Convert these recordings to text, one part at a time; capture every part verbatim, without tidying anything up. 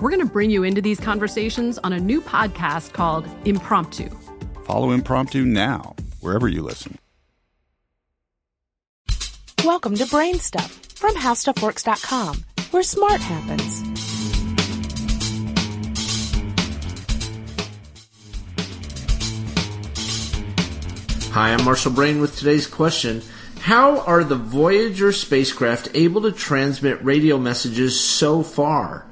We're going to bring you into these conversations on a new podcast called Impromptu. Follow Impromptu now, wherever you listen. Welcome to Brain Stuff from How Stuff Works dot com, where smart happens. Hi, I'm Marshall Brain with today's question. How are the Voyager spacecraft able to transmit radio messages so far?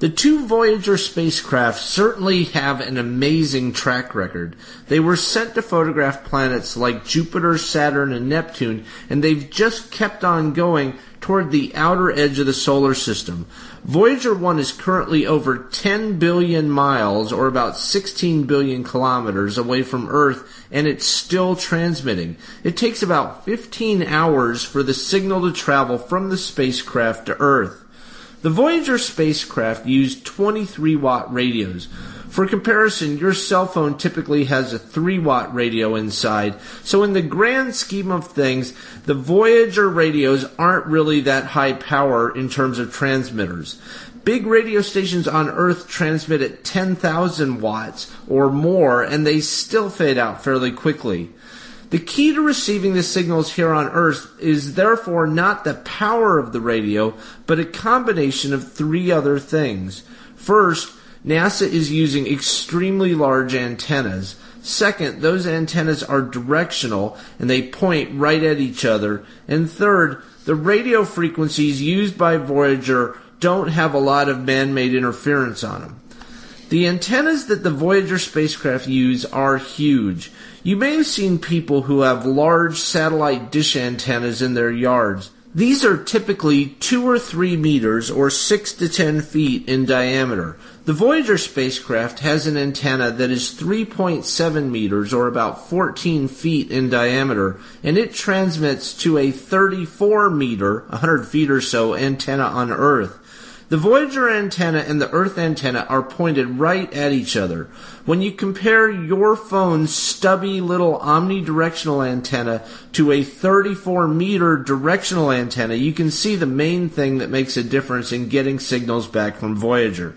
The two Voyager spacecraft certainly have an amazing track record. They were sent to photograph planets like Jupiter, Saturn, and Neptune, and they've just kept on going toward the outer edge of the solar system. Voyager one is currently over ten billion miles, or about sixteen billion kilometers, away from Earth, and it's still transmitting. It takes about fifteen hours for the signal to travel from the spacecraft to Earth. The Voyager spacecraft used twenty-three watt radios. For comparison, your cell phone typically has a three watt radio inside. So in the grand scheme of things, the Voyager radios aren't really that high power in terms of transmitters. Big radio stations on Earth transmit at ten thousand watts or more, and they still fade out fairly quickly. The key to receiving the signals here on Earth is therefore not the power of the radio, but a combination of three other things. First, NASA is using extremely large antennas. Second, those antennas are directional and they point right at each other. And third, the radio frequencies used by Voyager don't have a lot of man-made interference on them. The antennas that the Voyager spacecraft use are huge. You may have seen people who have large satellite dish antennas in their yards. These are typically two or three meters or six to ten feet in diameter. The Voyager spacecraft has an antenna that is three point seven meters or about fourteen feet in diameter, and it transmits to a thirty-four meter, one hundred feet or so, antenna on Earth. The Voyager antenna and the Earth antenna are pointed right at each other. When you compare your phone's stubby little omnidirectional antenna to a thirty-four meter directional antenna, you can see the main thing that makes a difference in getting signals back from Voyager.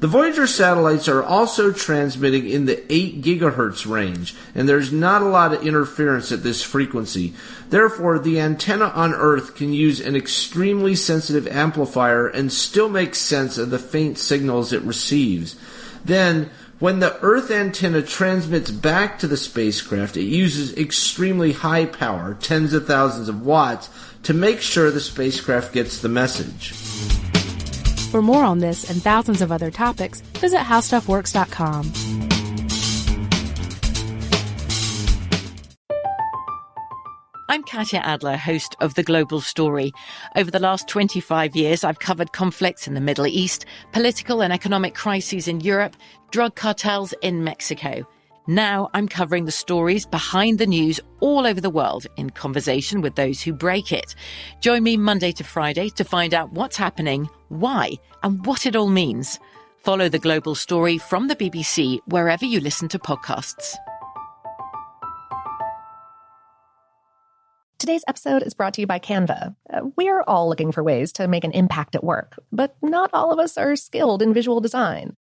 The Voyager satellites are also transmitting in the eight gigahertz range, and there's not a lot of interference at this frequency. Therefore, the antenna on Earth can use an extremely sensitive amplifier and still make sense of the faint signals it receives. Then, when the Earth antenna transmits back to the spacecraft, it uses extremely high power, tens of thousands of watts, to make sure the spacecraft gets the message. For more on this and thousands of other topics, visit how stuff works dot com. I'm Katia Adler, host of The Global Story. Over the last twenty-five years, I've covered conflicts in the Middle East, political and economic crises in Europe, drug cartels in Mexico. Now I'm covering the stories behind the news all over the world in conversation with those who break it. Join me Monday to Friday to find out what's happening, why, and what it all means. Follow The Global Story from the B B C wherever you listen to podcasts. Today's episode is brought to you by Canva. We're all looking for ways to make an impact at work, but not all of us are skilled in visual design.